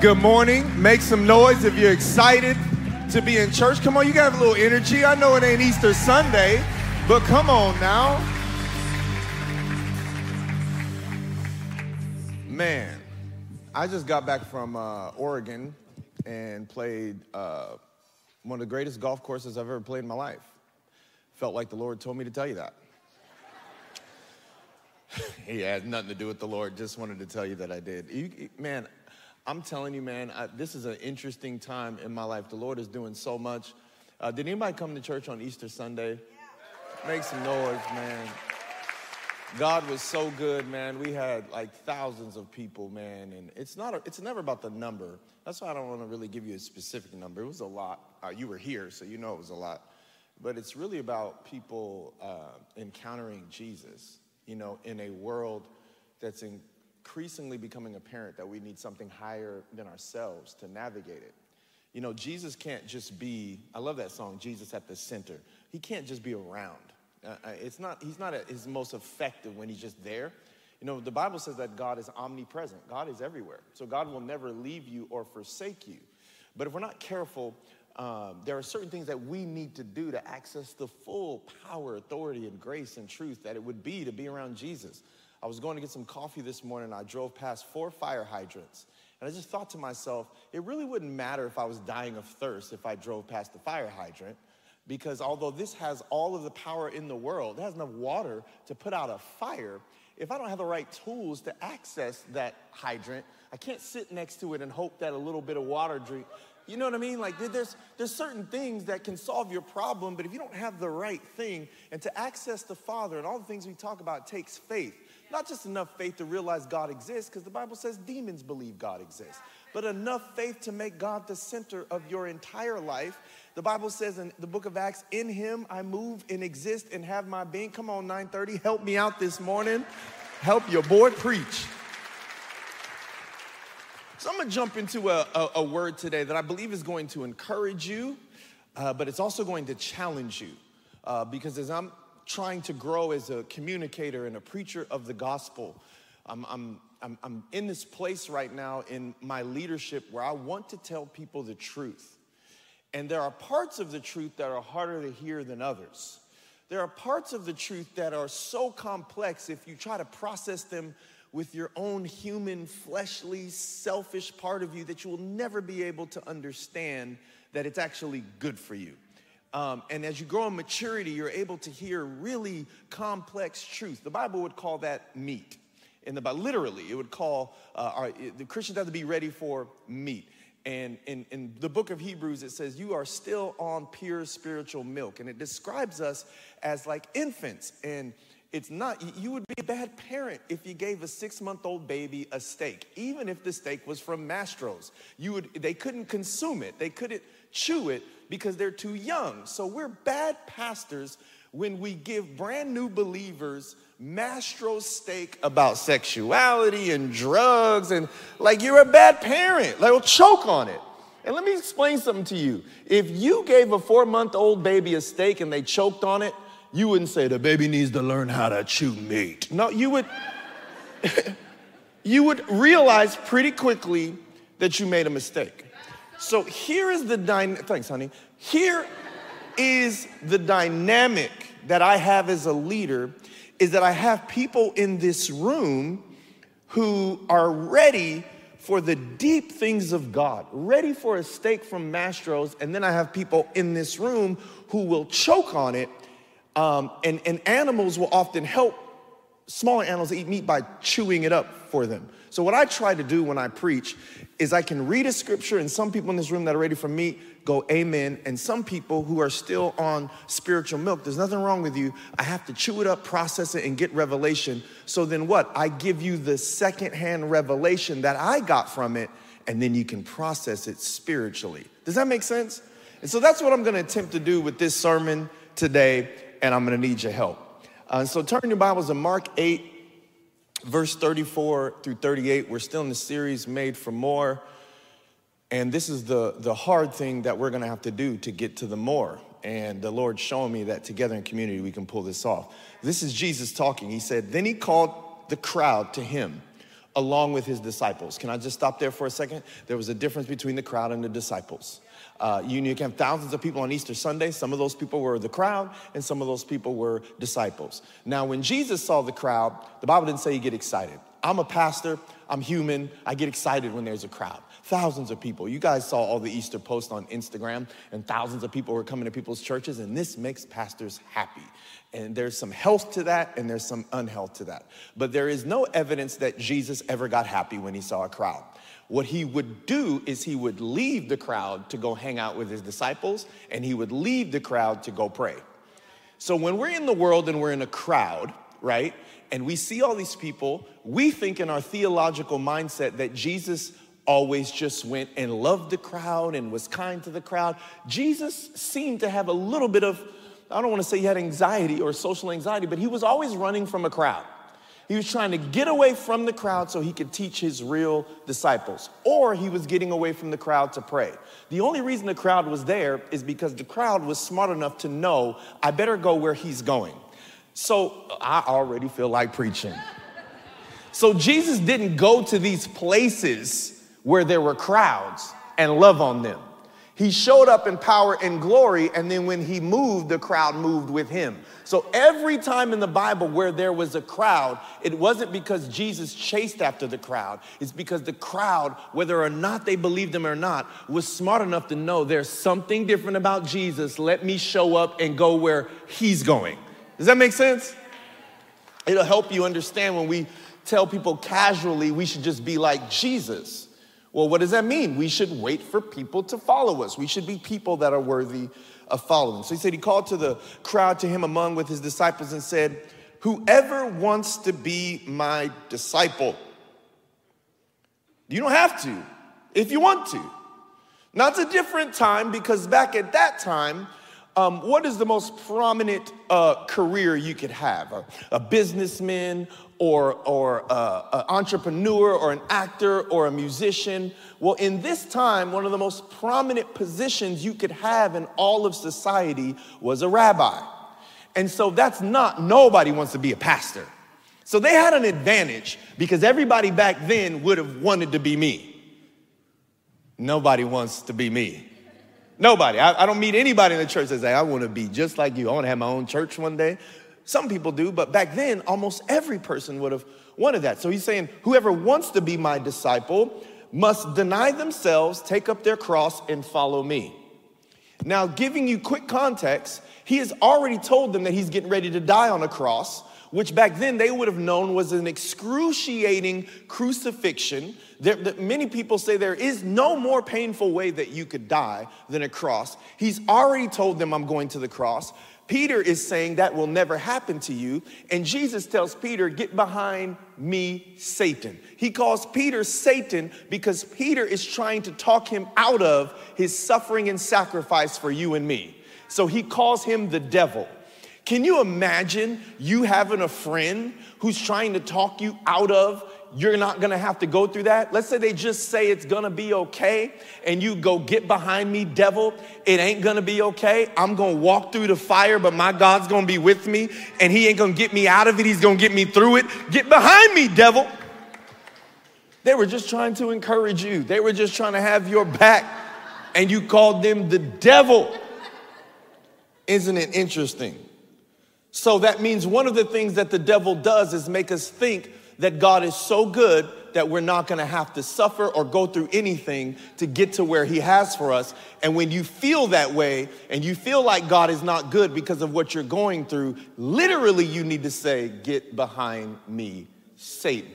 Good morning. Make some noise if you're excited to be in church. Come on, you got a little energy. I know it ain't Easter Sunday, but come on now. Man, I just got back from Oregon and played one of the greatest golf courses I've ever played in my life. Felt like the Lord told me to tell you that. He had nothing to do with the Lord, just wanted to tell you that I did. Man, I'm telling you, man, this is an interesting time in my life. The Lord is doing so much. Did anybody come to church on Easter Sunday? Yeah. Make some noise, man. God was so good, man. We had like thousands of people, man. And it's never about the number. That's why I don't want to really give you a specific number. It was a lot. You were here, so you know it was a lot. But it's really about people encountering Jesus, you know, in a world that's increasingly becoming apparent that we need something higher than ourselves to navigate it. You know, Jesus can't just be, I love that song, Jesus at the Center. He can't just be around. He's not at his most effective when he's just there. You know, the Bible says that God is omnipresent. God is everywhere. So God will never leave you or forsake you. But if we're not careful, there are certain things that we need to do to access the full power, authority, and grace and truth that it would be to be around Jesus. I was going to get some coffee this morning, and I drove past 4 fire hydrants. And I just thought to myself, it really wouldn't matter if I was dying of thirst if I drove past the fire hydrant, because although this has all of the power in the world, it has enough water to put out a fire. If I don't have the right tools to access that hydrant, I can't sit next to it and hope that a little bit of water drink. You know what I mean? Like there's certain things that can solve your problem, but if you don't have the right thing, and to access the Father and all the things we talk about takes faith. Not just enough faith to realize God exists, because the Bible says demons believe God exists, but enough faith to make God the center of your entire life. The Bible says in the book of Acts, in him I move and exist and have my being. Come on, 9:30, help me out this morning. Help your boy preach. So I'm going to jump into a word today that I believe is going to encourage you, but it's also going to challenge you, because as I'm trying to grow as a communicator and a preacher of the gospel. I'm in this place right now in my leadership where I want to tell people the truth. And there are parts of the truth that are harder to hear than others. There are parts of the truth that are so complex if you try to process them with your own human, fleshly, selfish part of you that you will never be able to understand that it's actually good for you. And as you grow in maturity, you're able to hear really complex truth. The Bible would call that meat. Literally, it would call, the Christians have to be ready for meat. And in the book of Hebrews, it says, you are still on pure spiritual milk. And it describes us as like infants. And it's not, you would be a bad parent if you gave a 6-month-old baby a steak. Even if the steak was from Mastro's, they couldn't consume it. They couldn't chew it because they're too young. So we're bad pastors when we give brand new believers Mastro's steak about sexuality and drugs and like you're a bad parent. Like, well, choke on it. And let me explain something to you. If you gave a 4-month-old baby a steak and they choked on it, you wouldn't say the baby needs to learn how to chew meat. No, you would realize pretty quickly that you made a mistake. So here is the thanks, honey. Here is the dynamic that I have as a leader is that I have people in this room who are ready for the deep things of God, ready for a steak from Mastro's, and then I have people in this room who will choke on it, and animals will often help smaller animals eat meat by chewing it up for them. So what I try to do when I preach is I can read a scripture, and some people in this room that are ready for meat go amen, and some people who are still on spiritual milk, there's nothing wrong with you. I have to chew it up, process it, and get revelation. So then what? I give you the secondhand revelation that I got from it, and then you can process it spiritually. Does that make sense? And so that's what I'm going to attempt to do with this sermon today, and I'm going to need your help. So turn your Bibles to Mark 8, verse 34 through 38. We're still in the series Made For More. And this is the hard thing that we're going to have to do to get to the more. And the Lord's showing me that together in community we can pull this off. This is Jesus talking. He said, then he called the crowd to him. along with his disciples. Can I just stop there for a second? There was a difference between the crowd and the disciples. You can have thousands of people on Easter Sunday. Some of those people were the crowd, and some of those people were disciples. Now, when Jesus saw the crowd, the Bible didn't say he get excited. I'm a pastor. I'm human. I get excited when there's a crowd. Thousands of people. You guys saw all the Easter posts on Instagram, and thousands of people were coming to people's churches, and this makes pastors happy. And there's some health to that, and there's some unhealth to that. But there is no evidence that Jesus ever got happy when he saw a crowd. What he would do is he would leave the crowd to go hang out with his disciples, and he would leave the crowd to go pray. So when we're in the world and we're in a crowd, right, and we see all these people, we think in our theological mindset that Jesus always just went and loved the crowd and was kind to the crowd. Jesus seemed to have a little bit of, I don't want to say he had anxiety or social anxiety, but he was always running from a crowd. He was trying to get away from the crowd so he could teach his real disciples, or he was getting away from the crowd to pray. The only reason the crowd was there is because the crowd was smart enough to know, I better go where he's going. So I already feel like preaching. So Jesus didn't go to these places where there were crowds and love on them. He showed up in power and glory, and then when he moved, the crowd moved with him. So every time in the Bible where there was a crowd, it wasn't because Jesus chased after the crowd. It's because the crowd, whether or not they believed him or not, was smart enough to know there's something different about Jesus. Let me show up and go where he's going. Does that make sense? It'll help you understand when we tell people casually we should just be like Jesus. Well, what does that mean? We should wait for people to follow us. We should be people that are worthy of following. So he said he called to the crowd to him among with his disciples and said, whoever wants to be my disciple, you don't have to if you want to. Now, it's a different time because back at that time, what is the most prominent career you could have? A businessman or an entrepreneur or an actor or a musician? Well, in this time, one of the most prominent positions you could have in all of society was a rabbi. And so that's not, nobody wants to be a pastor. So they had an advantage because everybody back then would have wanted to be me. Nobody wants to be me. Nobody. I don't meet anybody in the church that say, I want to be just like you. I want to have my own church one day. Some people do, but back then, almost every person would have wanted that. So he's saying, whoever wants to be my disciple must deny themselves, take up their cross, and follow me. Now, giving you quick context, he has already told them that he's getting ready to die on a cross, which back then they would have known was an excruciating crucifixion. Many people say there is no more painful way that you could die than a cross. He's already told them, I'm going to the cross. Peter is saying that will never happen to you. And Jesus tells Peter, get behind me, Satan. He calls Peter Satan because Peter is trying to talk him out of his suffering and sacrifice for you and me. So he calls him the devil. Can you imagine you having a friend who's trying to talk you out of, you're not gonna have to go through that? Let's say they just say it's gonna be okay, and you go, get behind me, devil. It ain't gonna be okay. I'm gonna walk through the fire, but my God's gonna be with me, and he ain't gonna get me out of it. He's gonna get me through it. Get behind me, devil. They were just trying to encourage you. They were just trying to have your back, and you called them the devil. Isn't it interesting? So that means one of the things that the devil does is make us think that God is so good that we're not gonna have to suffer or go through anything to get to where he has for us. And when you feel that way and you feel like God is not good because of what you're going through, literally you need to say, get behind me, Satan.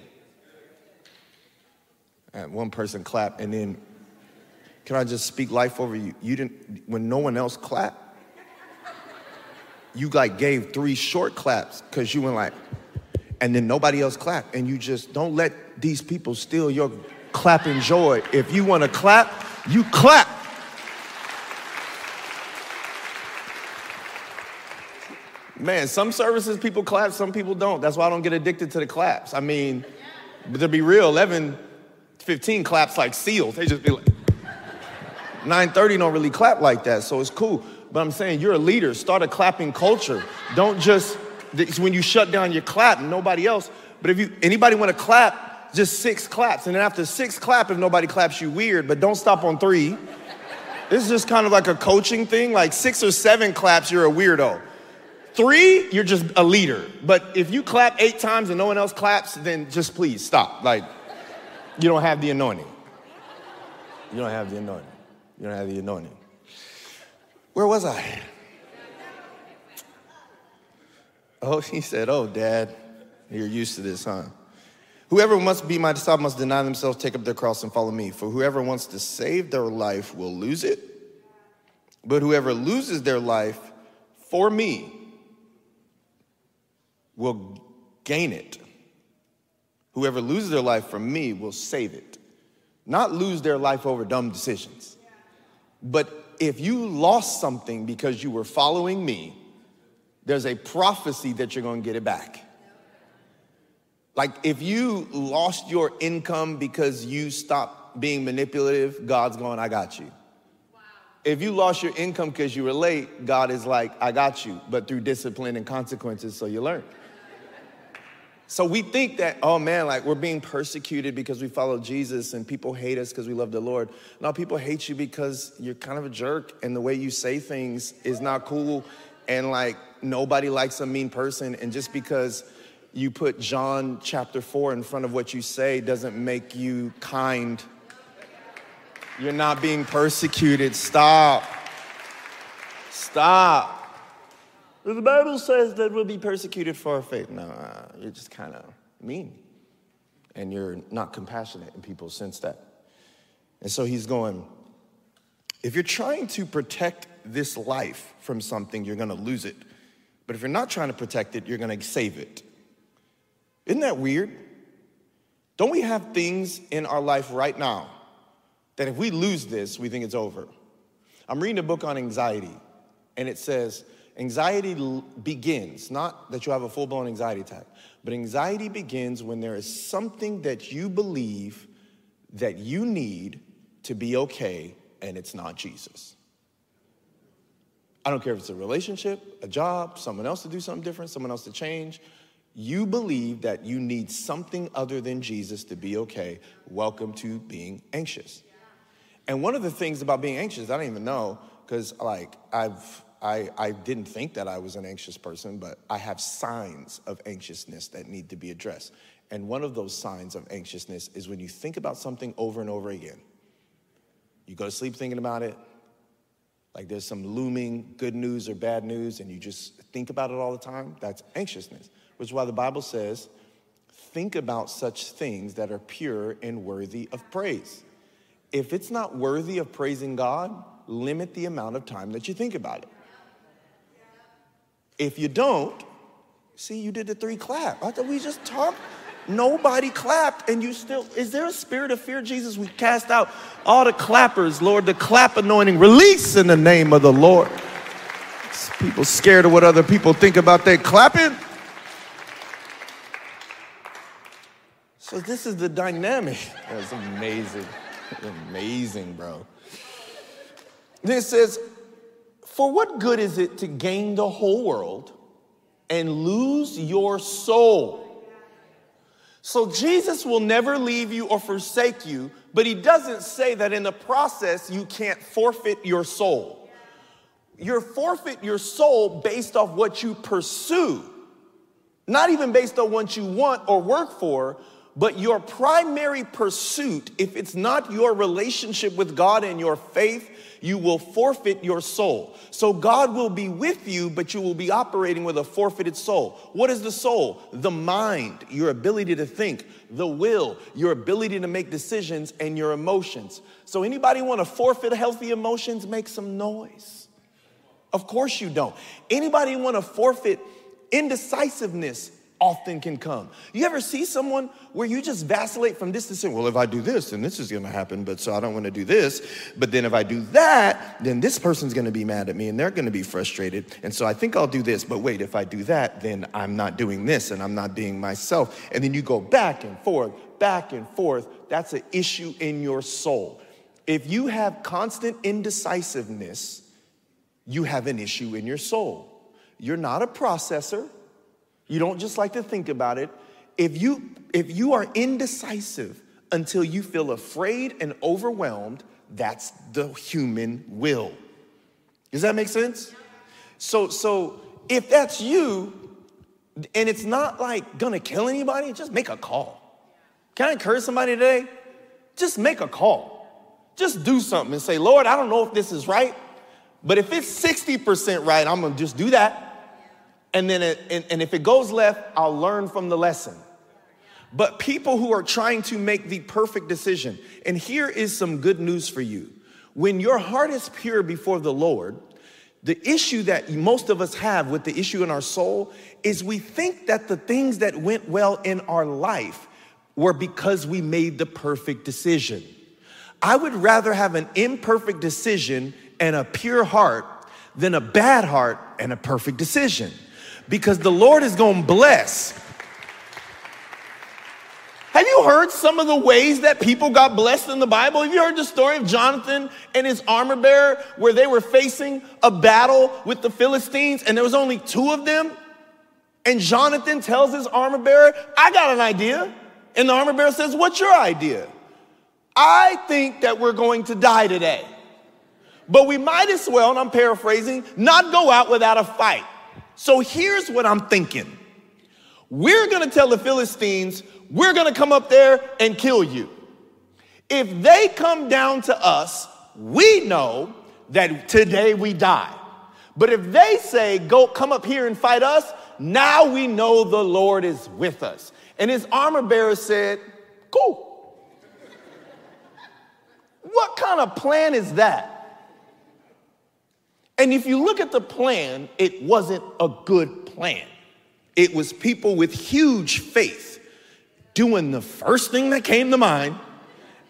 And one person clapped, and then, can I just speak life over you? You didn't, when no one else clapped, you like gave three short claps because you went like, and then nobody else clapped. And you just don't let these people steal your clapping joy. If you want to clap, you clap. Man, some services people clap, some people don't. That's why I don't get addicted to the claps. I mean, but to be real, 11, 15 claps like seals. They just be like, 9:30 don't really clap like that, so it's cool. But I'm saying you're a leader. Start a clapping culture. Don't just, when you shut down your clap and nobody else. But if anybody want to clap, just six claps. And then after six clap, if nobody claps you, weird, but don't stop on three. This is just kind of like a coaching thing. Like six or seven claps, you're a weirdo. Three, you're just a leader. But if you clap eight times and no one else claps, then just please stop. Like, you don't have the anointing. You don't have the anointing. You don't have the anointing. Where was I? Oh, he said, oh, Dad, you're used to this, huh? Whoever wants to be my disciple must deny themselves, take up their cross, and follow me. For whoever wants to save their life will lose it. But whoever loses their life for me will gain it. Whoever loses their life for me will save it. Not lose their life over dumb decisions. But if you lost something because you were following me, there's a prophecy that you're going to get it back. Like if you lost your income because you stopped being manipulative, God's going, I got you. Wow. If you lost your income because you were late, God is like, I got you, but through discipline and consequences, so you learn. So we think that, oh man, like we're being persecuted because we follow Jesus and people hate us because we love the Lord. No, people hate you because you're kind of a jerk and the way you say things is not cool and like nobody likes a mean person. And just because you put John chapter 4 in front of what you say doesn't make you kind. You're not being persecuted. Stop. The Bible says that we'll be persecuted for our faith. No, you're just kind of mean. And you're not compassionate, and people sense that. And so he's going, if you're trying to protect this life from something, you're going to lose it. But if you're not trying to protect it, you're going to save it. Isn't that weird? Don't we have things in our life right now that if we lose this, we think it's over? I'm reading a book on anxiety, and it says, anxiety begins, not that you have a full-blown anxiety attack, but anxiety begins when there is something that you believe that you need to be okay, and it's not Jesus. I don't care if it's a relationship, a job, someone else to do something different, someone else to change. You believe that you need something other than Jesus to be okay. Welcome to being anxious. And one of the things about being anxious, I don't even know, because like I didn't think that I was an anxious person, but I have signs of anxiousness that need to be addressed. And one of those signs of anxiousness is when you think about something over and over again. You go to sleep thinking about it, like there's some looming good news or bad news, and you just think about it all the time. That's anxiousness, which is why the Bible says, think about such things that are pure and worthy of praise. If it's not worthy of praising God, limit the amount of time that you think about it. If you don't, see, you did the three clap. I thought we just talked. Nobody clapped, and you still, is there a spirit of fear, Jesus? We cast out all the clappers, Lord, the clap anointing. Release in the name of the Lord. People scared of what other people think about their clapping. So this is the dynamic. That's amazing. Amazing, bro. Then it says, for what good is it to gain the whole world and lose your soul? So Jesus will never leave you or forsake you, but he doesn't say that in the process you can't forfeit your soul. You forfeit your soul based off what you pursue, not even based on what you want or work for, but your primary pursuit, if it's not your relationship with God and your faith, you will forfeit your soul. So God will be with you, but you will be operating with a forfeited soul. What is the soul? The mind, your ability to think, the will, your ability to make decisions, and your emotions. So anybody want to forfeit healthy emotions? Make some noise. Of course you don't. Anybody want to forfeit indecisiveness? Often can come. You ever see someone where you just vacillate from this decision? Well, if I do this, then this is going to happen, but so I don't want to do this. But then if I do that, then this person's going to be mad at me and they're going to be frustrated. And so I think I'll do this, but wait, if I do that, then I'm not doing this and I'm not being myself. And then you go back and forth, back and forth. That's an issue in your soul. If you have constant indecisiveness, you have an issue in your soul. You're not a processor. You don't just like to think about it. If you are indecisive until you feel afraid and overwhelmed, that's the human will. Does that make sense? So if that's you, and it's not like gonna kill anybody, just make a call. Can I encourage somebody today? Just make a call. Just do something and say, Lord, I don't know if this is right, but if it's 60% right, I'm gonna just do that. And then, and if it goes left, I'll learn from the lesson. But people who are trying to make the perfect decision, and here is some good news for you. When your heart is pure before the Lord, the issue that most of us have with the issue in our soul is we think that the things that went well in our life were because we made the perfect decision. I would rather have an imperfect decision and a pure heart than a bad heart and a perfect decision, because the Lord is going to bless. Have you heard some of the ways that people got blessed in the Bible? Have you heard the story of Jonathan and his armor bearer where they were facing a battle with the Philistines and there was only two of them? And Jonathan tells his armor bearer, I got an idea. And the armor bearer says, what's your idea? I think that we're going to die today. But we might as well, and I'm paraphrasing, not go out without a fight. So here's what I'm thinking. We're going to tell the Philistines, we're going to come up there and kill you. If they come down to us, we know that today we die. But if they say, go come up here and fight us, now we know the Lord is with us. And his armor bearer said, cool. What kind of plan is that? And if you look at the plan, it wasn't a good plan. It was people with huge faith doing the first thing that came to mind,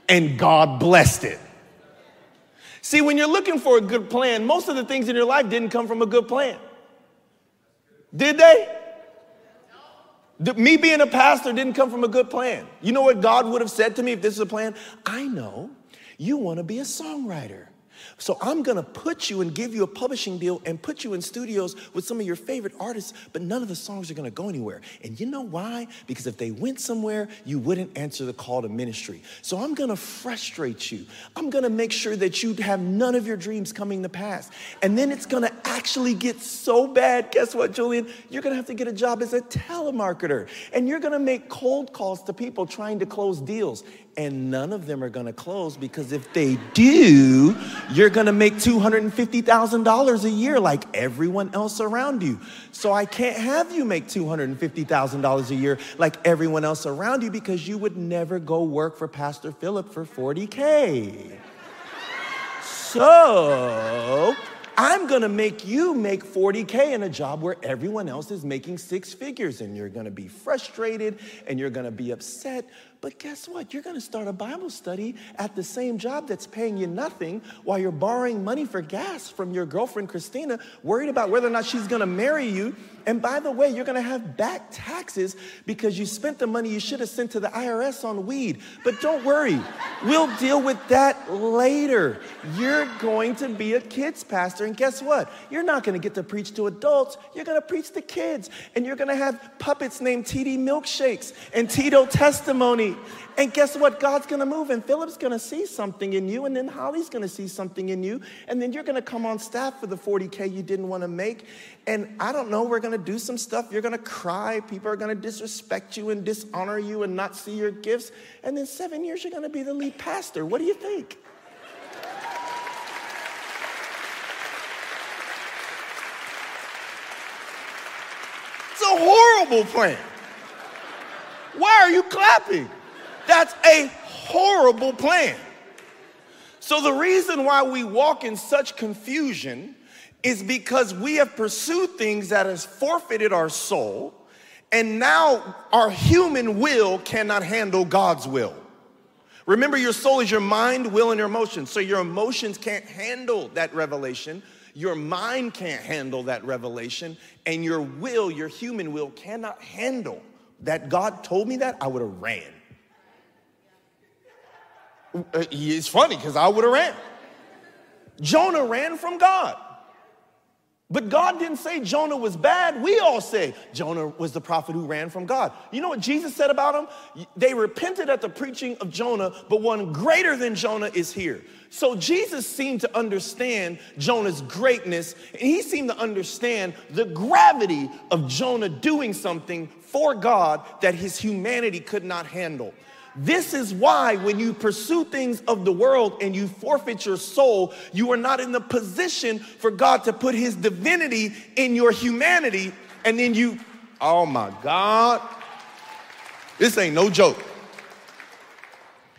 and God blessed it. See, when you're looking for a good plan, most of the things in your life didn't come from a good plan. Did they? Me being a pastor didn't come from a good plan. You know what God would have said to me if this is a plan? I know you want to be a songwriter. So I'm going to put you and give you a publishing deal and put you in studios with some of your favorite artists, but none of the songs are going to go anywhere. And you know why? Because if they went somewhere, you wouldn't answer the call to ministry. So I'm going to frustrate you. I'm going to make sure that you have none of your dreams coming to pass. And then it's going to actually get so bad. Guess what, Julian? You're going to have to get a job as a telemarketer. And you're going to make cold calls to people trying to close deals. And none of them are going to close, because if they do, you're going to make $250,000 a year like everyone else around you. So I can't have you make $250,000 a year like everyone else around you, because you would never go work for Pastor Philip for $40K. So I'm going to make you make $40K in a job where everyone else is making six figures, and you're going to be frustrated and you're going to be upset. But guess what? You're going to start a Bible study at the same job that's paying you nothing while you're borrowing money for gas from your girlfriend, Christina, worried about whether or not she's going to marry you. And by the way, you're going to have back taxes because you spent the money you should have sent to the IRS on weed. But don't worry, we'll deal with that later. You're going to be a kids pastor. And guess what? You're not going to get to preach to adults. You're going to preach to kids. And you're going to have puppets named TD Milkshakes and Tito Testimony. And guess what? God's going to move, and Philip's going to see something in you, and then Holly's going to see something in you, and then you're going to come on staff for the $40K you didn't want to make. And I don't know, we're going to do some stuff. You're going to cry. People are going to disrespect you and dishonor you and not see your gifts. And in 7 years, you're going to be the lead pastor. What do you think? It's a horrible plan. Why are you clapping? That's a horrible plan. So the reason why we walk in such confusion is because we have pursued things that has forfeited our soul, and now our human will cannot handle God's will. Remember, your soul is your mind, will, and your emotions. So your emotions can't handle that revelation. Your mind can't handle that revelation, and your will, your human will, cannot handle that. God told me that, I would have ran. It's funny because I would have ran. Jonah ran from God. But God didn't say Jonah was bad. We all say Jonah was the prophet who ran from God. You know what Jesus said about him? They repented at the preaching of Jonah, but one greater than Jonah is here. So Jesus seemed to understand Jonah's greatness, and he seemed to understand the gravity of Jonah doing something for God that his humanity could not handle. This is why when you pursue things of the world and you forfeit your soul, you are not in the position for God to put his divinity in your humanity. And then you, oh my God, this ain't no joke.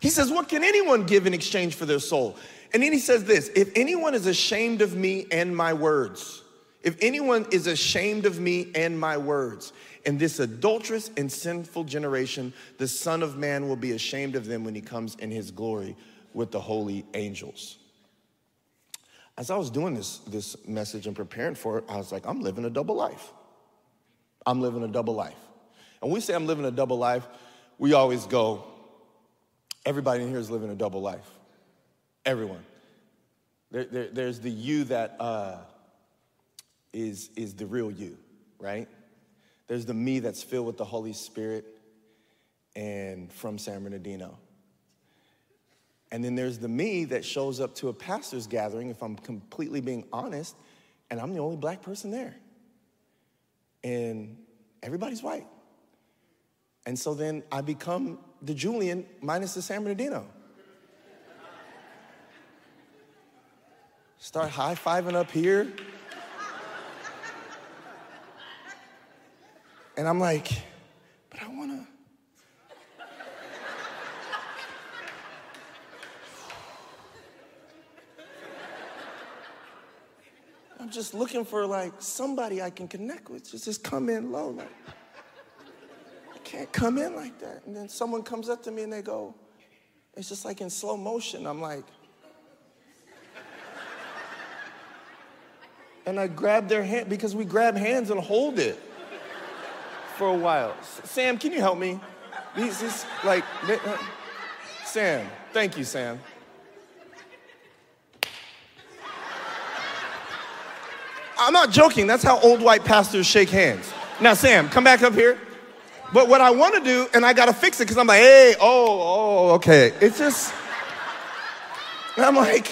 He says, what can anyone give in exchange for their soul? And then he says this, if anyone is ashamed of me and my words, if anyone is ashamed of me and my words, in this adulterous and sinful generation, the Son of Man will be ashamed of them when he comes in his glory with the holy angels. As I was doing this message and preparing for it, I was like, I'm living a double life. I'm living a double life. And when we say I'm living a double life, we always go, everybody in here is living a double life. Everyone. There's the you that is the real you, right? There's the me that's filled with the Holy Spirit and from San Bernardino. And then there's the me that shows up to a pastor's gathering, if I'm completely being honest, and I'm the only black person there. And everybody's white. And so then I become the Julian minus the San Bernardino. Start high-fiving up here. And I'm like, but I wanna. I'm just looking for like somebody I can connect with, just come in low. Like, I can't come in like that. And then someone comes up to me and they go, it's just like in slow motion. I'm like, and I grab their hand because we grab hands and hold it. For a while. Sam, can you help me? He's like, Sam, thank you, Sam. I'm not joking, that's how old white pastors shake hands. Now, Sam, come back up here. But what I want to do, and I got to fix it, because I'm like, hey, oh, okay. It's just, and I'm like,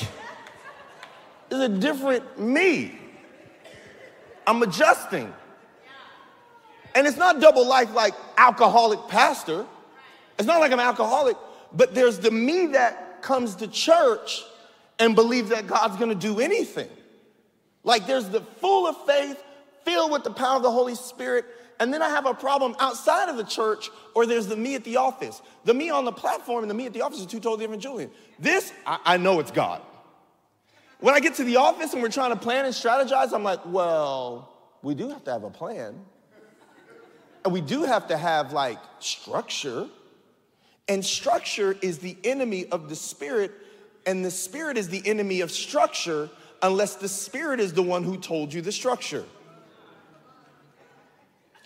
there's a different me. I'm adjusting. And it's not double life like alcoholic pastor. It's not like I'm alcoholic, but there's the me that comes to church and believes that God's gonna do anything. Like there's the full of faith, filled with the power of the Holy Spirit, and then I have a problem outside of the church, or there's the me at the office. The me on the platform and the me at the office are two totally different Julian. This, I know it's God. When I get to the office and we're trying to plan and strategize, I'm like, well, we do have to have a plan. And we do have to have like structure, and structure is the enemy of the spirit, and the spirit is the enemy of structure unless the spirit is the one who told you the structure.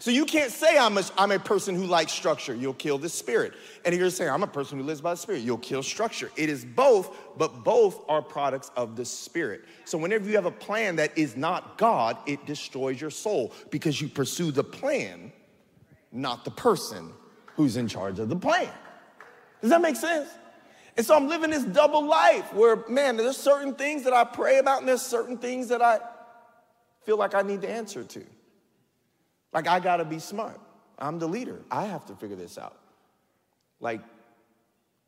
So you can't say I'm a person who likes structure, you'll kill the spirit. And if you're saying I'm a person who lives by the spirit, you'll kill structure. It is both, but both are products of the spirit. So whenever you have a plan that is not God, it destroys your soul because you pursue the plan, not the person who's in charge of the plan. Does that make sense? And so I'm living this double life where, man, there's certain things that I pray about and there's certain things that I feel like I need to answer to. Like, I gotta be smart. I'm the leader. I have to figure this out. Like,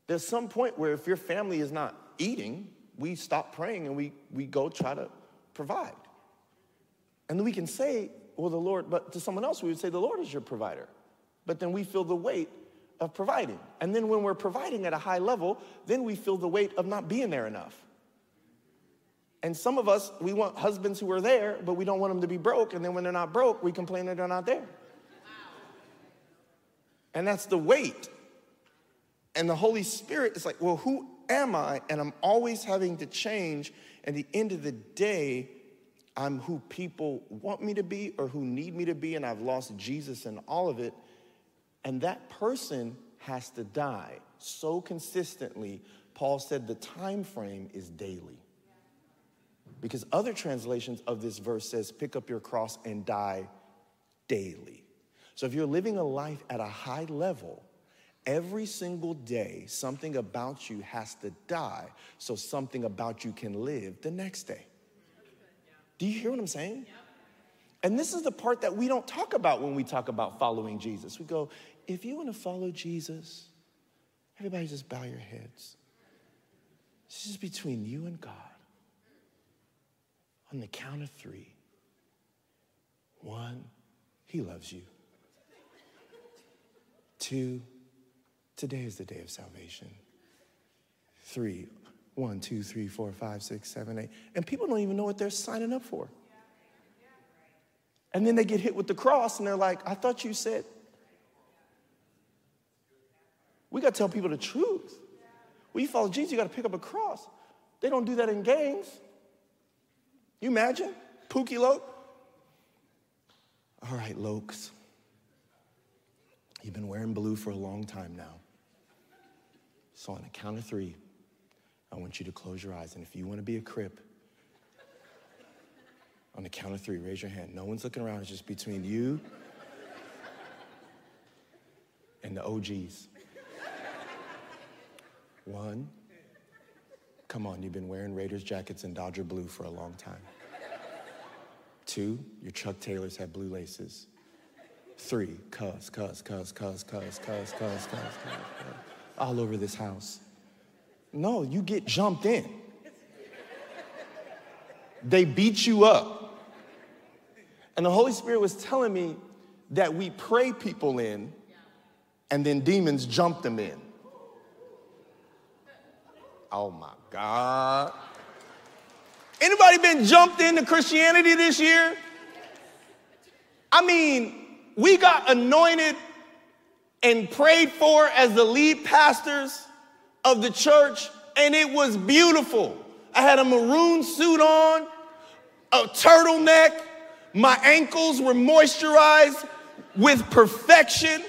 there's some point where if your family is not eating, we stop praying and we go try to provide. And then we can say, well, the Lord, but to someone else, we would say the Lord is your provider. But then we feel the weight of providing. And then when we're providing at a high level, then we feel the weight of not being there enough. And some of us, we want husbands who are there, but we don't want them to be broke. And then when they're not broke, we complain that they're not there. Wow. And that's the weight. And the Holy Spirit is like, well, who am I? And I'm always having to change. At the end of the day, I'm who people want me to be or who need me to be, and I've lost Jesus in all of it. And that person has to die so consistently. Paul said the time frame is daily. Because other translations of this verse says, pick up your cross and die daily. So if you're living a life at a high level, every single day, something about you has to die so something about you can live the next day. Do you hear what I'm saying? And this is the part that we don't talk about when we talk about following Jesus. We go, if you want to follow Jesus, everybody just bow your heads. This is between you and God. On the count of three. One, he loves you. Two, today is the day of salvation. Three, 1, 2, 3, 4, 5, 6, 7, 8. And people don't even know what they're signing up for. And then they get hit with the cross and they're like, I thought you said. We got to tell people the truth. When you follow Jesus, you got to pick up a cross. They don't do that in gangs. You imagine? Pookie Loke? All right, Lokes. You've been wearing blue for a long time now. So on the count of three, I want you to close your eyes. And if you want to be a Crip, on the count of three, raise your hand. No one's looking around. It's just between you and the OGs. 1. Come on, you've been wearing Raiders jackets and Dodger blue for a long time. 2, your Chuck Taylors have blue laces. 3, cuss, all over this house. No, you get jumped in. They beat you up. And the Holy Spirit was telling me that we pray people in, and then demons jump them in. Oh, my God. Anybody been jumped into Christianity this year? I mean, we got anointed and prayed for as the lead pastors of the church, and it was beautiful. I had a maroon suit on, a turtleneck. My ankles were moisturized with perfection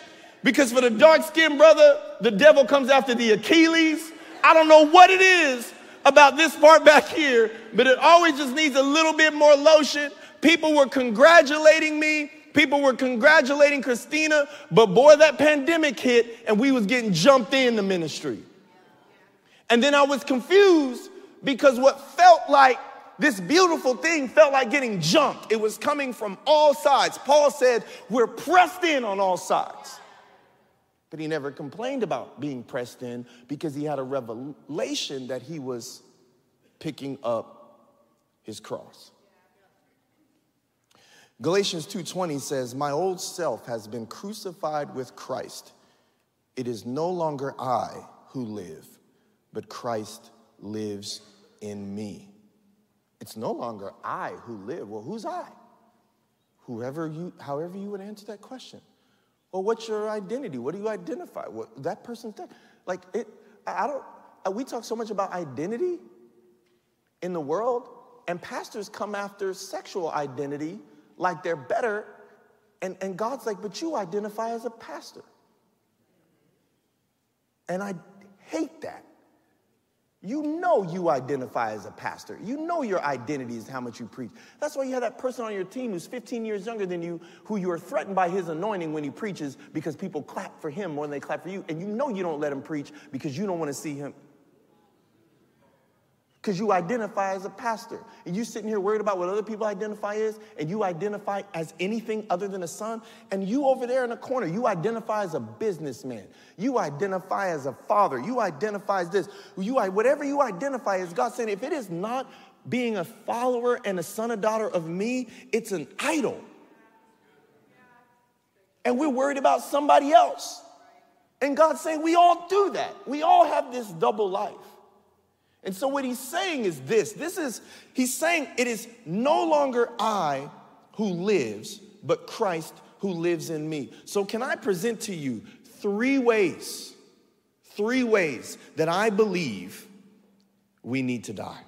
because for the dark-skinned brother, the devil comes after the Achilles. I don't know what it is about this part back here, but it always just needs a little bit more lotion. People were congratulating me. People were congratulating Christina. But boy, that pandemic hit and we was getting jumped in the ministry. And then I was confused because what felt like this beautiful thing felt like getting jumped. It was coming from all sides. Paul said, we're pressed in on all sides. But he never complained about being pressed in because he had a revelation that he was picking up his cross. Galatians 2:20 says, my old self has been crucified with Christ. It is no longer I who live, but Christ lives in me. It's no longer I who live. Well, who's I? However you would answer that question. Well, what's your identity? What do you identify? What, that person's thing. Like, we talk so much about identity in the world, and pastors come after sexual identity like they're better, and God's like, but you identify as a pastor. And I hate that. You know you identify as a pastor. You know your identity is how much you preach. That's why you have that person on your team who's 15 years younger than you, who you are threatened by his anointing when he preaches because people clap for him more than they clap for you. And you know you don't let him preach because you don't want to see him. Because you identify as a pastor. And you sitting here worried about what other people identify as, and you identify as anything other than a son. And you over there in the corner, you identify as a businessman. You identify as a father. You identify as this. Whatever you identify as, God's saying, if it is not being a follower and a son or daughter of me, it's an idol. And we're worried about somebody else. And God's saying, we all do that. We all have this double life. And so what he's saying is this is, he's saying it is no longer I who lives, but Christ who lives in me. So can I present to you three ways that I believe we need to die?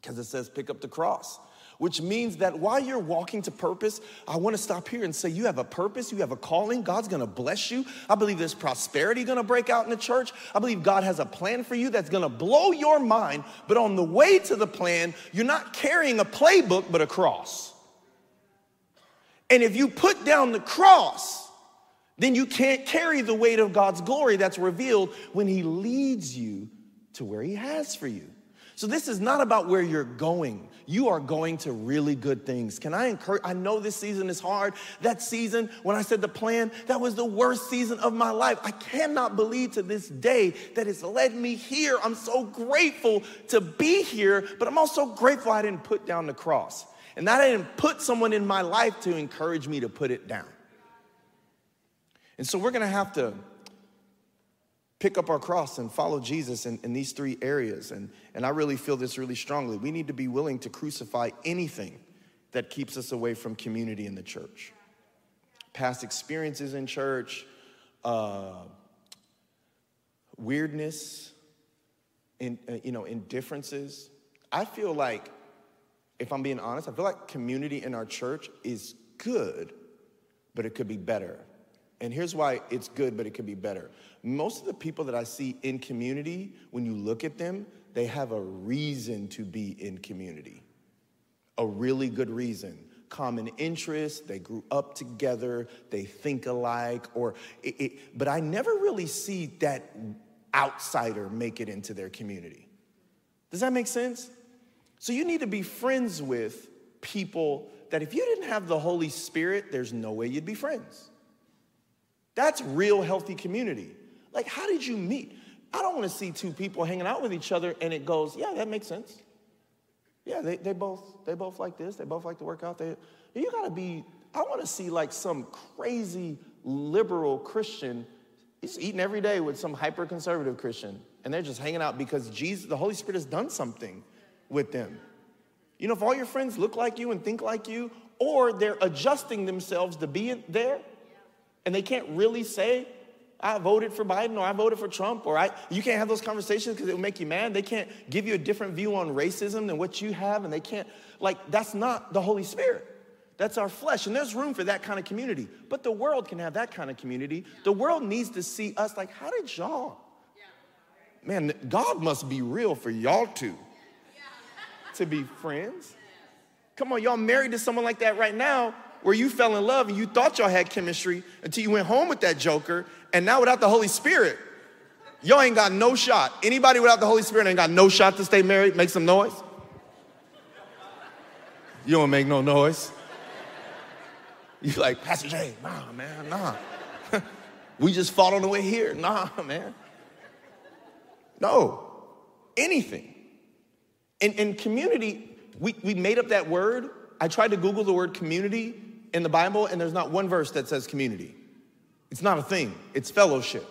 Because it says pick up the cross. which means that while you're walking to purpose, I want to stop here and say you have a purpose, you have a calling, God's going to bless you. I believe there's prosperity going to break out in the church. I believe God has a plan for you that's going to blow your mind, but on the way to the plan, you're not carrying a playbook but a cross. And if you put down the cross, then you can't carry the weight of God's glory that's revealed when he leads you to where he has for you. So this is not about where you're going. You are going to really good things. Can I encourage, I know this season is hard. That season, when I said the plan, that was the worst season of my life. I cannot believe to this day that it's led me here. I'm so grateful to be here, but I'm also grateful I didn't put down the cross. And that I didn't put someone in my life to encourage me to put it down. And so we're going to have to pick up our cross and follow Jesus in these three areas. And I really feel this really strongly. We need to be willing to crucify anything that keeps us away from community in the church. Past experiences in church, weirdness, indifferences. I feel like, if I'm being honest, I feel like community in our church is good, but it could be better. And here's why it's good, but it could be better. Most of the people that I see in community, when you look at them, they have a reason to be in community. A really good reason. Common interests, they grew up together, they think alike, but I never really see that outsider make it into their community. Does that make sense? So you need to be friends with people that if you didn't have the Holy Spirit, there's no way you'd be friends. That's real healthy community. Like, how did you meet? I don't want to see two people hanging out with each other and it goes, yeah, that makes sense. Yeah, they both like this. They both like to work out. You got to be, I want to see like some crazy liberal Christian is eating every day with some hyper-conservative Christian and they're just hanging out because Jesus, the Holy Spirit has done something with them. You know, if all your friends look like you and think like you or they're adjusting themselves to be there, and they can't really say, I voted for Biden or I voted for Trump or you can't have those conversations because it will make you mad. They can't give you a different view on racism than what you have and they can't, like, that's not the Holy Spirit. That's our flesh and there's room for that kind of community. But the world can have that kind of community. The world needs to see us like, how did y'all? Man, God must be real for y'all two to be friends. Come on, y'all married to someone like that right now, where you fell in love and you thought y'all had chemistry until you went home with that joker, and now without the Holy Spirit, y'all ain't got no shot. Anybody without the Holy Spirit ain't got no shot to stay married? Make some noise. You don't make no noise. You like, Pastor Jay, nah, man, nah. We just fought on the way here, nah, man. No, anything. In community, we made up that word. I tried to Google the word community in the Bible, and there's not one verse that says community. It's not a thing. It's fellowship.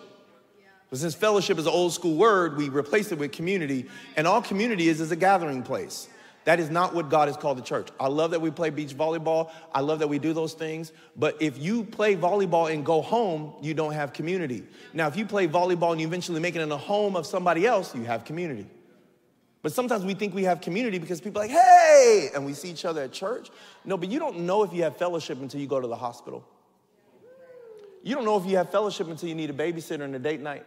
But since fellowship is an old school word, we replaced it with community, and all community is a gathering place. That is not what God has called the church. I love that we play beach volleyball. I love that we do those things. But if you play volleyball and go home, you don't have community. Now, if you play volleyball and you eventually make it in the home of somebody else, you have community. But sometimes we think we have community because people are like, hey, and we see each other at church. No, but you don't know if you have fellowship until you go to the hospital. You don't know if you have fellowship until you need a babysitter and a date night.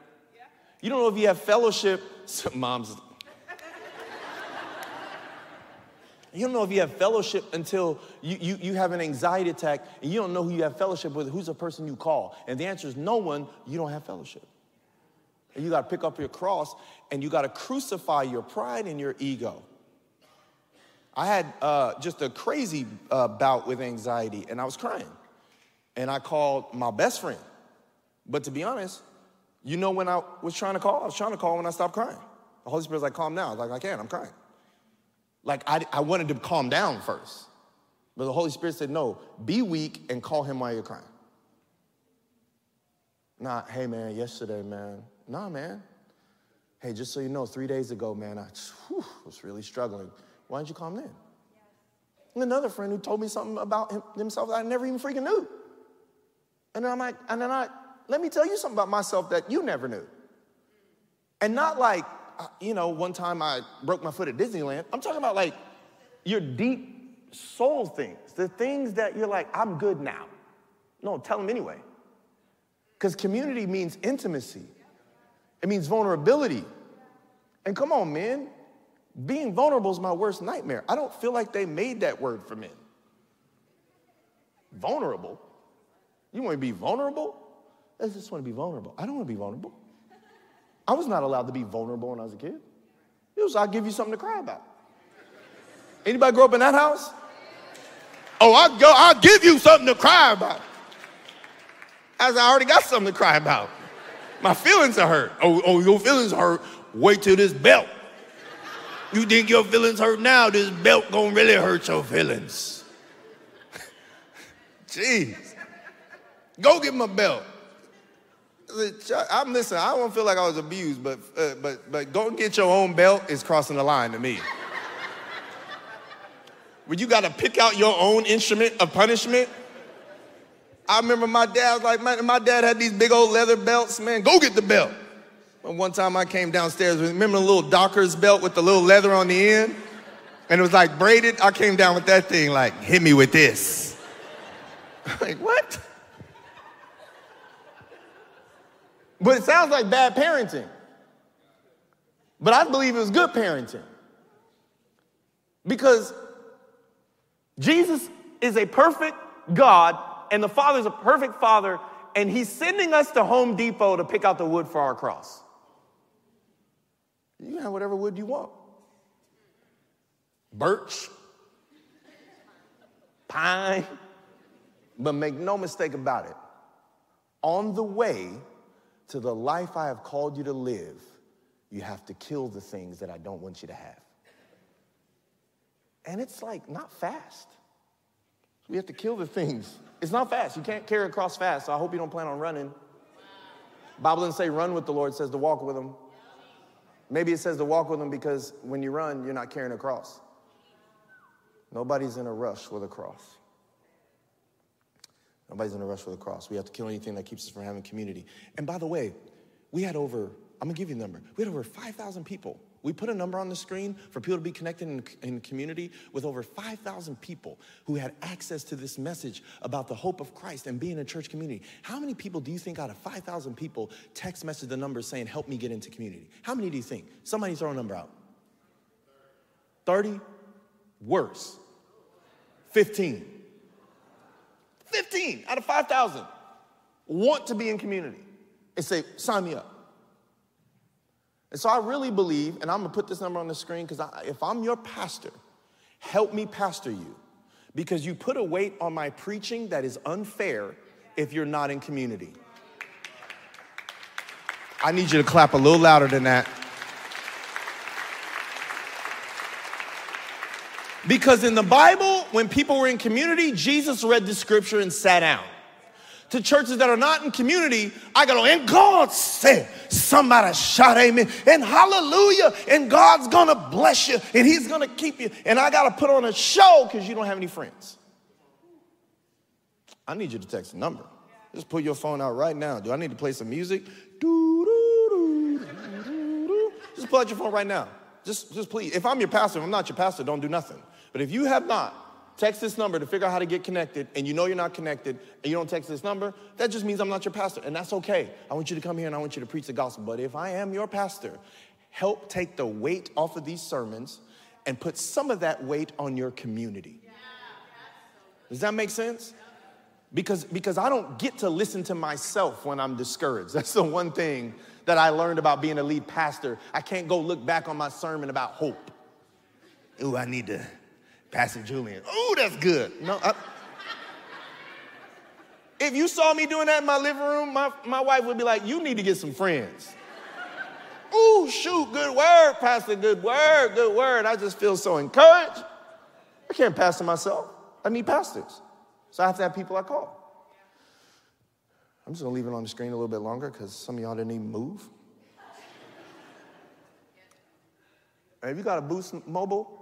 You don't know if you have fellowship. You don't know if you have fellowship until you have an anxiety attack and you don't know who you have fellowship with, who's the person you call. And the answer is no one, you don't have fellowship. And you got to pick up your cross and you got to crucify your pride and your ego. I had just a crazy bout with anxiety and I was crying. And I called my best friend. But to be honest, you know when I was trying to call? I was trying to call when I stopped crying. The Holy Spirit's like, calm down. I was like, I can't, I'm crying. Like, I wanted to calm down first. But the Holy Spirit said, no, be weak and call him while you're crying. Not, hey man, yesterday, man. Nah, man. Hey, just so you know, 3 days ago, man, I was really struggling. Why didn't you call him then? And another friend who told me something about himself that I never even freaking knew. And then I'm like, let me tell you something about myself that you never knew. And not like, one time I broke my foot at Disneyland. I'm talking about like your deep soul things, the things that you're like, I'm good now. No, tell them anyway. Because community means intimacy. It means vulnerability. And come on, men. Being vulnerable is my worst nightmare. I don't feel like they made that word for men. Vulnerable? You want to be vulnerable? I just want to be vulnerable. I don't want to be vulnerable. I was not allowed to be vulnerable when I was a kid. It was, I'll give you something to cry about. Anybody grow up in that house? Oh, I'll give you something to cry about. As I already got something to cry about. My feelings are hurt. Oh, your feelings hurt. Wait till this belt. You think your feelings hurt now, this belt gonna really hurt your feelings. Jeez. Go get my belt. I'm listening, I don't feel like I was abused, but go get your own belt is crossing the line to me. When you gotta pick out your own instrument of punishment. I remember my dad was like, my dad had these big old leather belts, man, go get the belt. And one time I came downstairs, remember the little Docker's belt with the little leather on the end? And it was like braided, I came down with that thing like, hit me with this. I'm like, what? But it sounds like bad parenting. But I believe it was good parenting. Because Jesus is a perfect God, and the Father's a perfect Father, and he's sending us to Home Depot to pick out the wood for our cross. You can have whatever wood you want. Birch, pine, but make no mistake about it. On the way to the life I have called you to live, you have to kill the things that I don't want you to have. And it's like not fast. So we have to kill the things. It's not fast. You can't carry a cross fast, so I hope you don't plan on running. Bible doesn't say run with the Lord. It says to walk with him. Maybe it says to walk with him because when you run, you're not carrying a cross. Nobody's in a rush with a cross. Nobody's in a rush with a cross. We have to kill anything that keeps us from having community. And by the way, we had over, I'm going to give you a number. We had over 5,000 people. We put a number on the screen for people to be connected in community with over 5,000 people who had access to this message about the hope of Christ and being a church community. How many people do you think out of 5,000 people text message the number saying, help me get into community? How many do you think? Somebody throw a number out. 30? Worse. 15. 15 out of 5,000 want to be in community and say, sign me up. And so I really believe, and I'm going to put this number on the screen because if I'm your pastor, help me pastor you because you put a weight on my preaching that is unfair if you're not in community. I need you to clap a little louder than that. Because in the Bible, when people were in community, Jesus read the scripture and sat down. To churches that are not in community, I go, and God said, somebody shout amen, and hallelujah, and God's gonna bless you, and he's gonna keep you, and I gotta put on a show because you don't have any friends. I need you to text a number. Just pull your phone out right now. Do I need to play some music? Just pull out your phone right now. Just please, if I'm your pastor, if I'm not your pastor, don't do nothing. But if you have not, text this number to figure out how to get connected, and you know you're not connected, and you don't text this number, that just means I'm not your pastor, and that's okay. I want you to come here, and I want you to preach the gospel. But if I am your pastor, help take the weight off of these sermons and put some of that weight on your community. Does that make sense? Because I don't get to listen to myself when I'm discouraged. That's the one thing that I learned about being a lead pastor. I can't go look back on my sermon about hope. Ooh, I need to... Pastor Julian, oh, that's good. No, if you saw me doing that in my living room, my wife would be like, you need to get some friends. Ooh, shoot, good word, Pastor, good word, good word. I just feel so encouraged. I can't pastor myself. I need pastors. So I have to have people I call. I'm just going to leave it on the screen a little bit longer because some of y'all didn't even move. Have you got a Boost Mobile?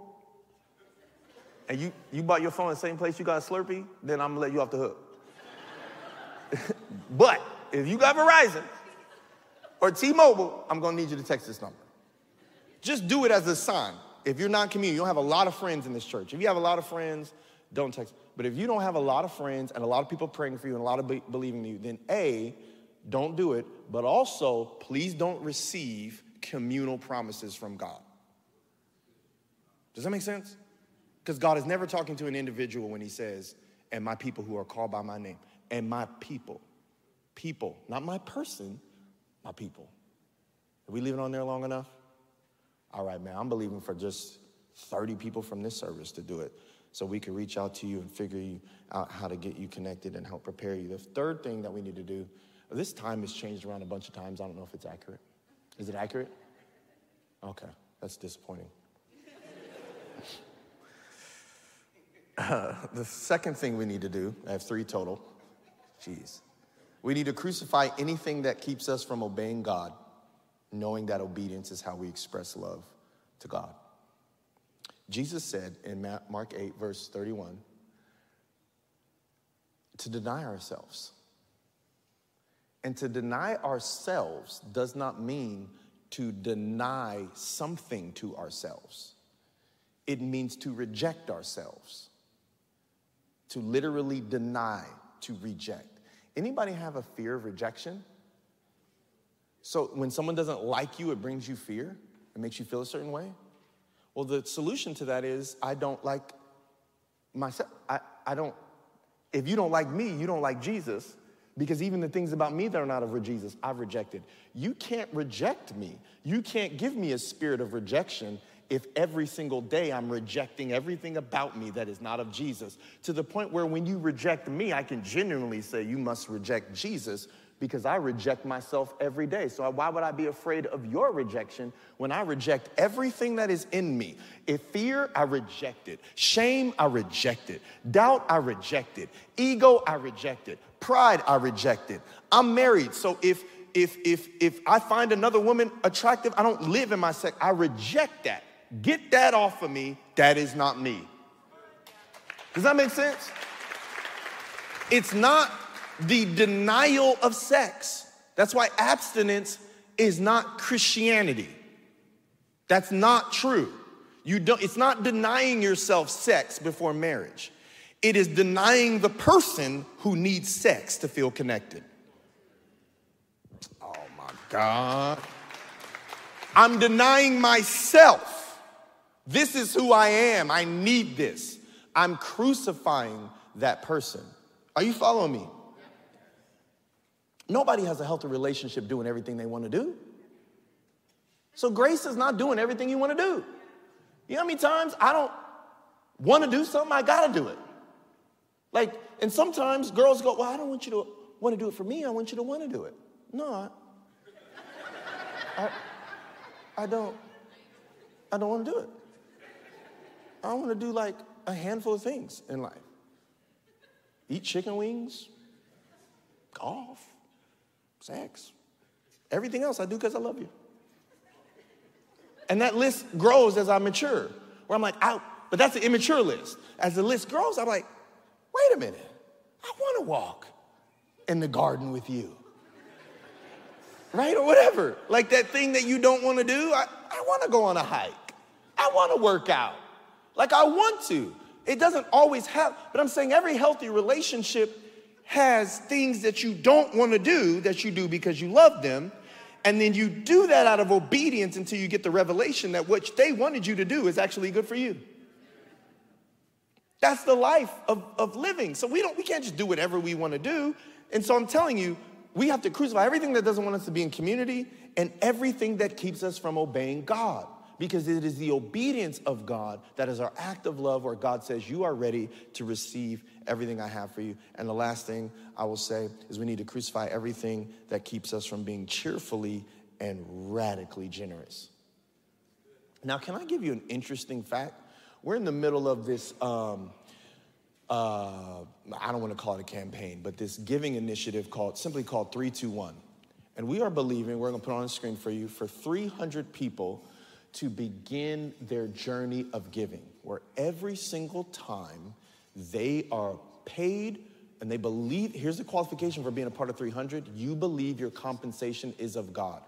And you bought your phone in the same place you got a Slurpee, then I'm gonna let you off the hook. But if you got Verizon or T-Mobile, I'm gonna need you to text this number. Just do it as a sign. If you're non-community, you don't have a lot of friends in this church. If you have a lot of friends, don't text. But if you don't have a lot of friends and a lot of people praying for you and a lot of believing in you, then A, don't do it. But also, please don't receive communal promises from God. Does that make sense? Because God is never talking to an individual when he says, and my people who are called by my name. And my people. People. Not my person. My people. Are we leaving on there long enough? All right, man, I'm believing for just 30 people from this service to do it so we can reach out to you and figure you out how to get you connected and help prepare you. The third thing that we need to do, this time has changed around a bunch of times. I don't know if it's accurate. Is it accurate? Okay, that's disappointing. The second thing we need to do, I have three total. Jeez. We need to crucify anything that keeps us from obeying God, knowing that obedience is how we express love to God. Jesus said in Mark 8, verse 31, to deny ourselves. And to deny ourselves does not mean to deny something to ourselves. It means to reject ourselves, to literally deny, to reject. Anybody have a fear of rejection? So when someone doesn't like you, it brings you fear? It makes you feel a certain way? Well, the solution to that is I don't like myself. If you don't like me, you don't like Jesus, because even the things about me that are not of Jesus, I've rejected. You can't reject me. You can't give me a spirit of rejection if every single day I'm rejecting everything about me that is not of Jesus, to the point where when you reject me, I can genuinely say you must reject Jesus, because I reject myself every day. So why would I be afraid of your rejection when I reject everything that is in me? If fear, I reject it. Shame, I reject it. Doubt, I reject it. Ego, I reject it. Pride, I reject it. I'm married, so if I find another woman attractive, I don't live in my sex. I reject that. Get that off of me. That is not me. Does that make sense? It's not the denial of sex. That's why abstinence is not Christianity. That's not true. It's not denying yourself sex before marriage. It is denying the person who needs sex to feel connected. Oh my God. I'm denying myself. This is who I am. I need this. I'm crucifying that person. Are you following me? Nobody has a healthy relationship doing everything they want to do. So grace is not doing everything you want to do. You know how many times I don't want to do something, I got to do it. Like, and sometimes girls go, well, I don't want you to want to do it for me. I want you to want to do it. No, I don't want to do it. I want to do like a handful of things in life. Eat chicken wings, golf, sex, everything else I do because I love you. And that list grows as I mature, where I'm like, but that's an immature list. As the list grows, I'm like, wait a minute, I wanna walk in the garden with you, right, or whatever. Like that thing that you don't wanna do, I wanna go on a hike. I wanna work out, like I want to. It doesn't always happen, but I'm saying every healthy relationship has things that you don't want to do that you do because you love them, and then you do that out of obedience until you get the revelation that what they wanted you to do is actually good for you. That's the life of living. So we can't just do whatever we want to do. And so I'm telling you, we have to crucify everything that doesn't want us to be in community and everything that keeps us from obeying God, because it is the obedience of God that is our act of love, where God says, you are ready to receive everything I have for you. And the last thing I will say is we need to crucify everything that keeps us from being cheerfully and radically generous. Now, can I give you an interesting fact? We're in the middle of this, I don't want to call it a campaign, but this giving initiative simply called 321. And we are believing, we're going to put on the screen for you, for 300 people to begin their journey of giving, where every single time they are paid and they believe, here's the qualification for being a part of 300, you believe your compensation is of God.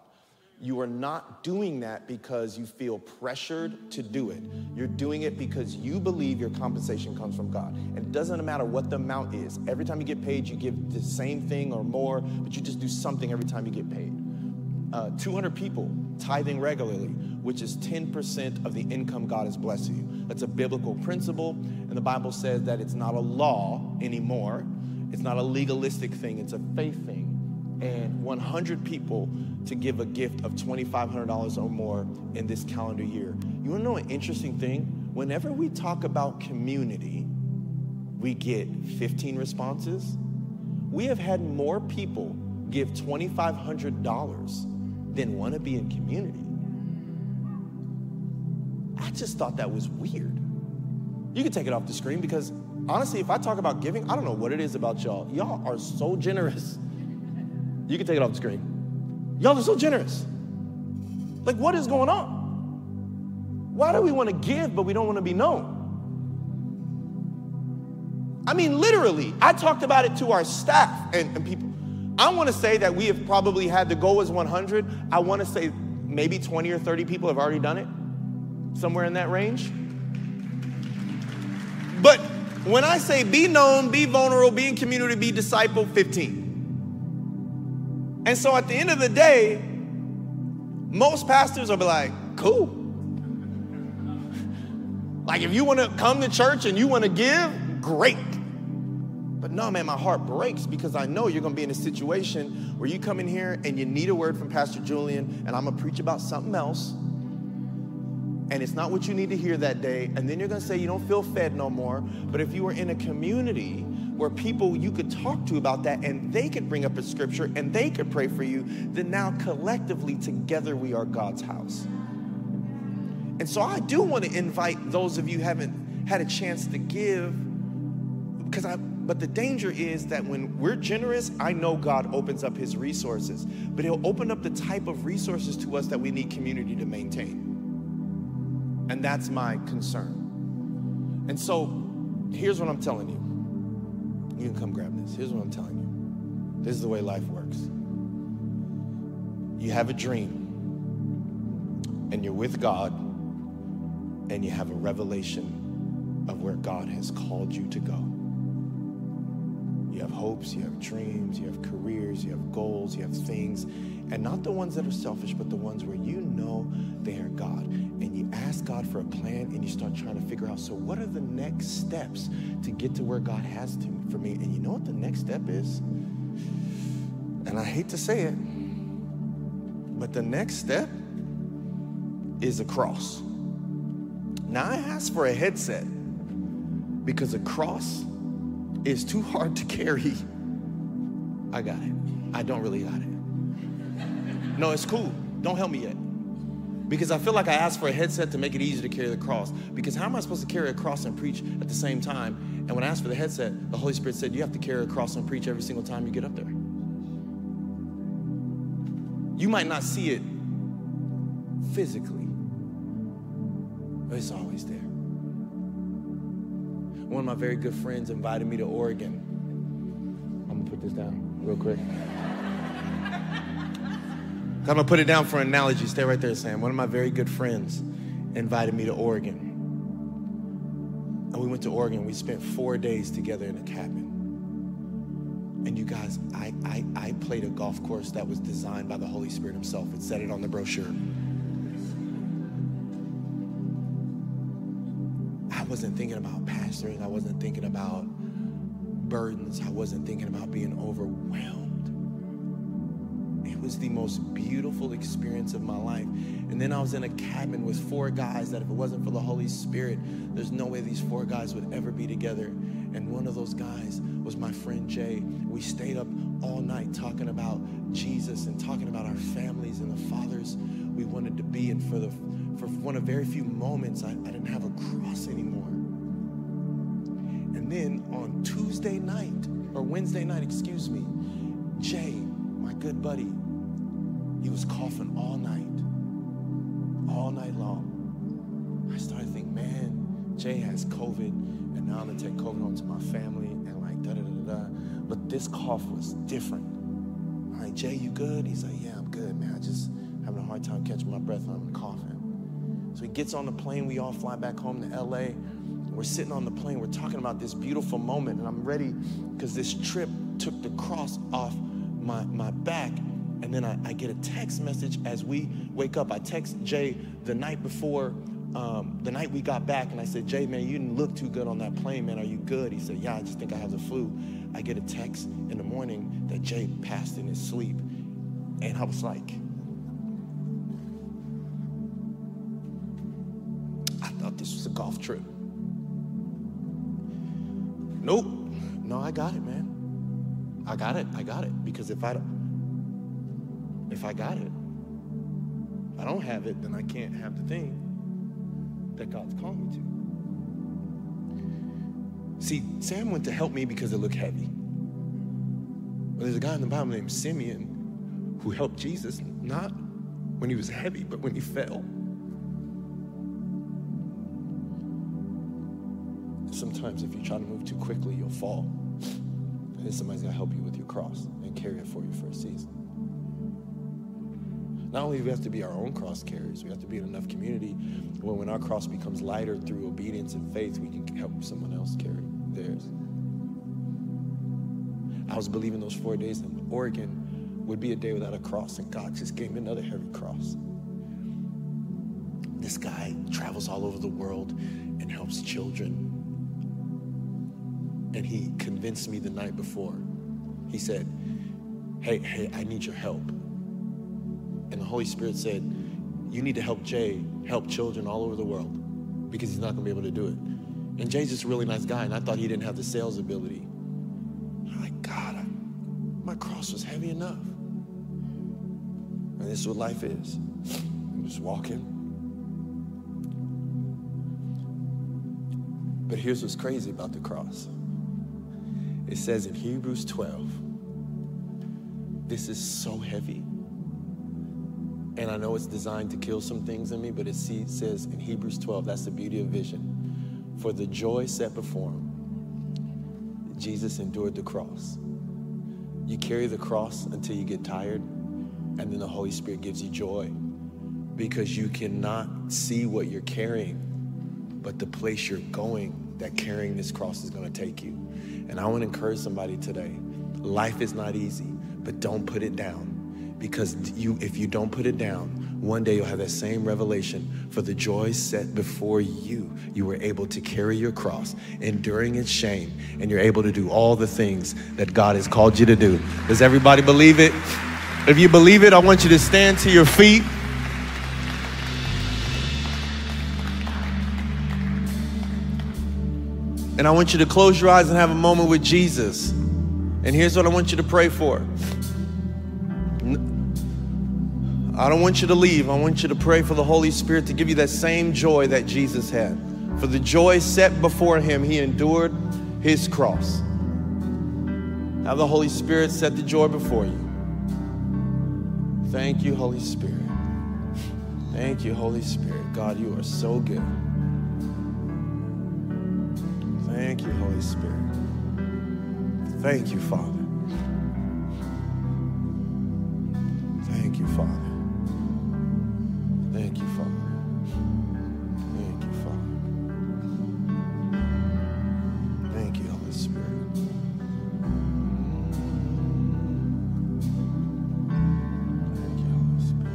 You are not doing that because you feel pressured to do it. You're doing it because you believe your compensation comes from God. And it doesn't matter what the amount is. Every time you get paid, you give the same thing or more, but you just do something every time you get paid. 200 people tithing regularly, which is 10% of the income God has blessed you. That's a biblical principle, and the Bible says that it's not a law anymore. It's not a legalistic thing, it's a faith thing. And 100 people to give a gift of $2,500 or more in this calendar year. You wanna know an interesting thing? Whenever we talk about community, we get 15 responses. We have had more people give $2,500 than wanna be in community. I just thought that was weird. You can take it off the screen because honestly, if I talk about giving, I don't know what it is about y'all. Y'all are so generous. You can take it off the screen. Y'all are so generous. Like, what is going on? Why do we want to give, but we don't want to be known? I mean, literally, I talked about it to our staff and people. I want to say that we have probably had, the goal is 100. I want to say maybe 20 or 30 people have already done it, somewhere in that range. But when I say be known, be vulnerable, be in community, be disciple, 15. And so at the end of the day, most pastors will be like, cool. Like if you wanna come to church and you wanna give, great. But no, man, my heart breaks because I know you're gonna be in a situation where you come in here and you need a word from Pastor Julian and I'm gonna preach about something else and it's not what you need to hear that day. And then you're gonna say you don't feel fed no more. But if you were in a community where people you could talk to about that and they could bring up a scripture and they could pray for you, then now collectively together we are God's house. And so I do want to invite those of you who haven't had a chance to give, but the danger is that when we're generous, I know God opens up his resources, but he'll open up the type of resources to us that we need community to maintain. And that's my concern. And so here's what I'm telling you. You can come grab this. Here's what I'm telling you. This is the way life works. You have a dream, and you're with God, and you have a revelation of where God has called you to go. You have hopes, you have dreams, you have careers, you have goals, you have things, and not the ones that are selfish, but the ones where you know they are God. And you ask God for a plan and you start trying to figure out, so what are the next steps to get to where God has to for me? And you know what the next step is? And I hate to say it, but the next step is a cross. Now I asked for a headset because a cross is too hard to carry. I got it. I don't really got it. No, it's cool. Don't help me yet. Because I feel like I asked for a headset to make it easier to carry the cross. Because how am I supposed to carry a cross and preach at the same time? And when I asked for the headset, the Holy Spirit said, you have to carry a cross and preach every single time you get up there. You might not see it physically, but it's always there. One of my very good friends invited me to Oregon. I'm gonna put this down real quick. I'm gonna put it down for an analogy. Stay right there, Sam. One of my very good friends invited me to Oregon. And we went to Oregon. We spent 4 days together in a cabin. And you guys, I played a golf course that was designed by the Holy Spirit himself. It said it on the brochure. I wasn't thinking about pastoring. I wasn't thinking about burdens. I wasn't thinking about being overwhelmed. Was the most beautiful experience of my life. And then I was in a cabin with 4 guys that if it wasn't for the Holy Spirit, there's no way these 4 guys would ever be together. And one of those guys was my friend Jay. We stayed up all night talking about Jesus and talking about our families and the fathers we wanted to be. And for one of very few moments, I didn't have a cross anymore. And then on Wednesday night, Jay, my good buddy, he was coughing all night long. I started thinking, man, Jay has COVID, and now I'm gonna take COVID onto my family, and like da-da-da-da-da. But this cough was different. I'm like, Jay, you good? He's like, yeah, I'm good, man. I just having a hard time catching my breath and I'm coughing. So he gets on the plane. We all fly back home to LA. We're sitting on the plane. We're talking about this beautiful moment, and I'm ready because this trip took the cross off my back. And then I get a text message as we wake up. I text Jay the night before, the night we got back, and I said, Jay, man, you didn't look too good on that plane, man. Are you good? He said, yeah, I just think I have the flu. I get a text in the morning that Jay passed in his sleep. And I was like, I thought this was a golf trip. Nope. No, I got it, man. I got it. Because if I got it, I don't have it, then I can't have the thing that God's called me to. See, Sam went to help me because it looked heavy. Well, there's a guy in the Bible named Simeon who helped Jesus, not when he was heavy, but when he fell. Sometimes if you try to move too quickly, you'll fall. And then somebody's gonna help you with your cross and carry it for you for a season. Not only do we have to be our own cross carriers, we have to be in enough community where when our cross becomes lighter through obedience and faith, we can help someone else carry theirs. I was believing those 4 days in Oregon would be a day without a cross, and God just gave me another heavy cross. This guy travels all over the world and helps children. And he convinced me the night before. He said, hey, I need your help. And the Holy Spirit said, you need to help Jay help children all over the world because he's not going to be able to do it. And Jay's just a really nice guy, and I thought he didn't have the sales ability. I'm like, God, my cross was heavy enough. And this is what life is. I'm just walking. But here's what's crazy about the cross. It says in Hebrews 12, this is so heavy. And I know it's designed to kill some things in me, but it says in Hebrews 12, that's the beauty of vision. For the joy set before him, Jesus endured the cross. You carry the cross until you get tired, and then the Holy Spirit gives you joy because you cannot see what you're carrying, but the place you're going that carrying this cross is going to take you. And I want to encourage somebody today. Life is not easy, but don't put it down. Because if you don't put it down, one day you'll have that same revelation. For the joy set before you, you were able to carry your cross, enduring its shame, and you're able to do all the things that God has called you to do. Does everybody believe it? If you believe it, I want you to stand to your feet. And I want you to close your eyes and have a moment with Jesus. And here's what I want you to pray for. I don't want you to leave. I want you to pray for the Holy Spirit to give you that same joy that Jesus had. For the joy set before him, he endured his cross. Have the Holy Spirit set the joy before you. Thank you, Holy Spirit. Thank you, Holy Spirit. God, you are so good. Thank you, Holy Spirit. Thank you, Father. Thank you, Father. Thank you, Father. Thank you, Father. Thank you, Holy Spirit. Thank you, Holy Spirit.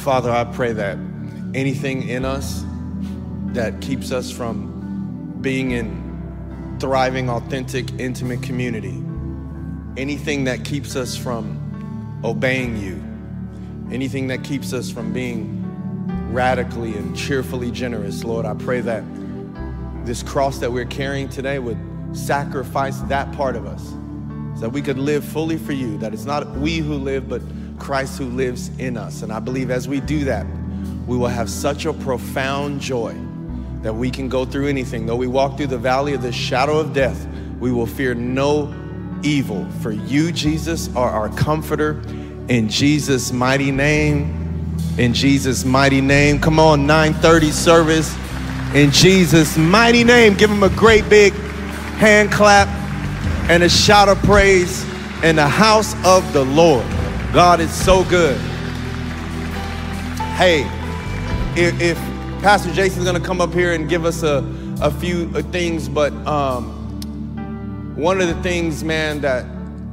Father, I pray that anything in us that keeps us from being in thriving, authentic, intimate community, anything that keeps us from obeying you, anything that keeps us from being radically and cheerfully generous, Lord, I pray that this cross that we're carrying today would sacrifice that part of us so that we could live fully for you, that it's not we who live, but Christ who lives in us. And I believe as we do that, we will have such a profound joy that we can go through anything. Though we walk through the valley of the shadow of death, we will fear no evil, for you, Jesus, are our comforter In Jesus' mighty name. In Jesus' mighty name. Come on, 9:30 service. In Jesus' mighty name. Give him a great big hand clap and a shout of praise in the house of the Lord. God is so good. Hey, if Pastor Jason's gonna come up here and give us a few things, but one of the things, man, that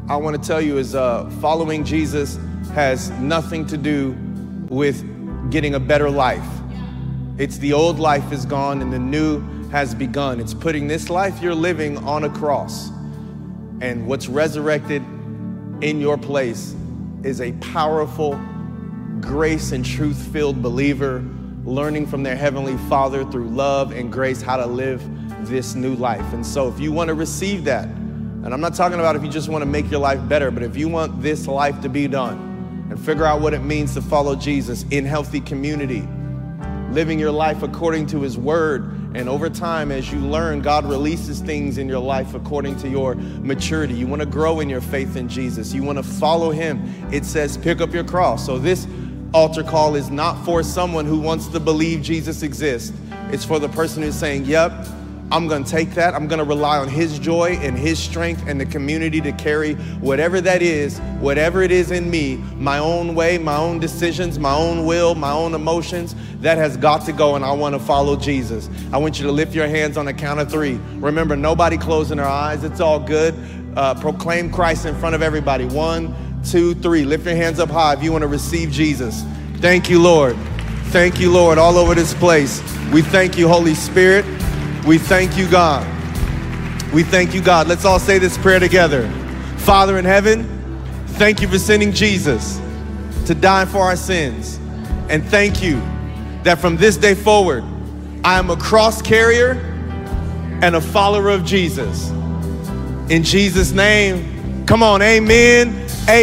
I want to tell you is following Jesus has nothing to do with getting a better life. It's the old life is gone and the new has begun. It's putting this life you're living on a cross, and what's resurrected in your place is a powerful, grace and truth-filled believer learning from their Heavenly Father through love and grace how to live this new life. And so if you want to receive that, and I'm not talking about if you just want to make your life better, but if you want this life to be done and figure out what it means to follow Jesus in healthy community, living your life according to his word, and over time as you learn, God releases things in your life according to your maturity. You want to grow in your faith in Jesus. You want to follow him. It says pick up your cross. So this altar call is not for someone who wants to believe Jesus exists. It's for the person who's saying, yep, I'm gonna take that. I'm gonna rely on his joy and his strength and the community to carry whatever that is, whatever it is in me, my own way, my own decisions, my own will, my own emotions. That has got to go, and I wanna follow Jesus. I want you to lift your hands on the count of three. Remember, nobody closing their eyes. It's all good. Proclaim Christ in front of everybody. 1, 2, 3. Lift your hands up high if you wanna receive Jesus. Thank you, Lord. Thank you, Lord, all over this place. We thank you, Holy Spirit. We thank you, God. We thank you, God. Let's all say this prayer together. Father in heaven, thank you for sending Jesus to die for our sins. And thank you that from this day forward, I am a cross carrier and a follower of Jesus. In Jesus' name, come on, amen.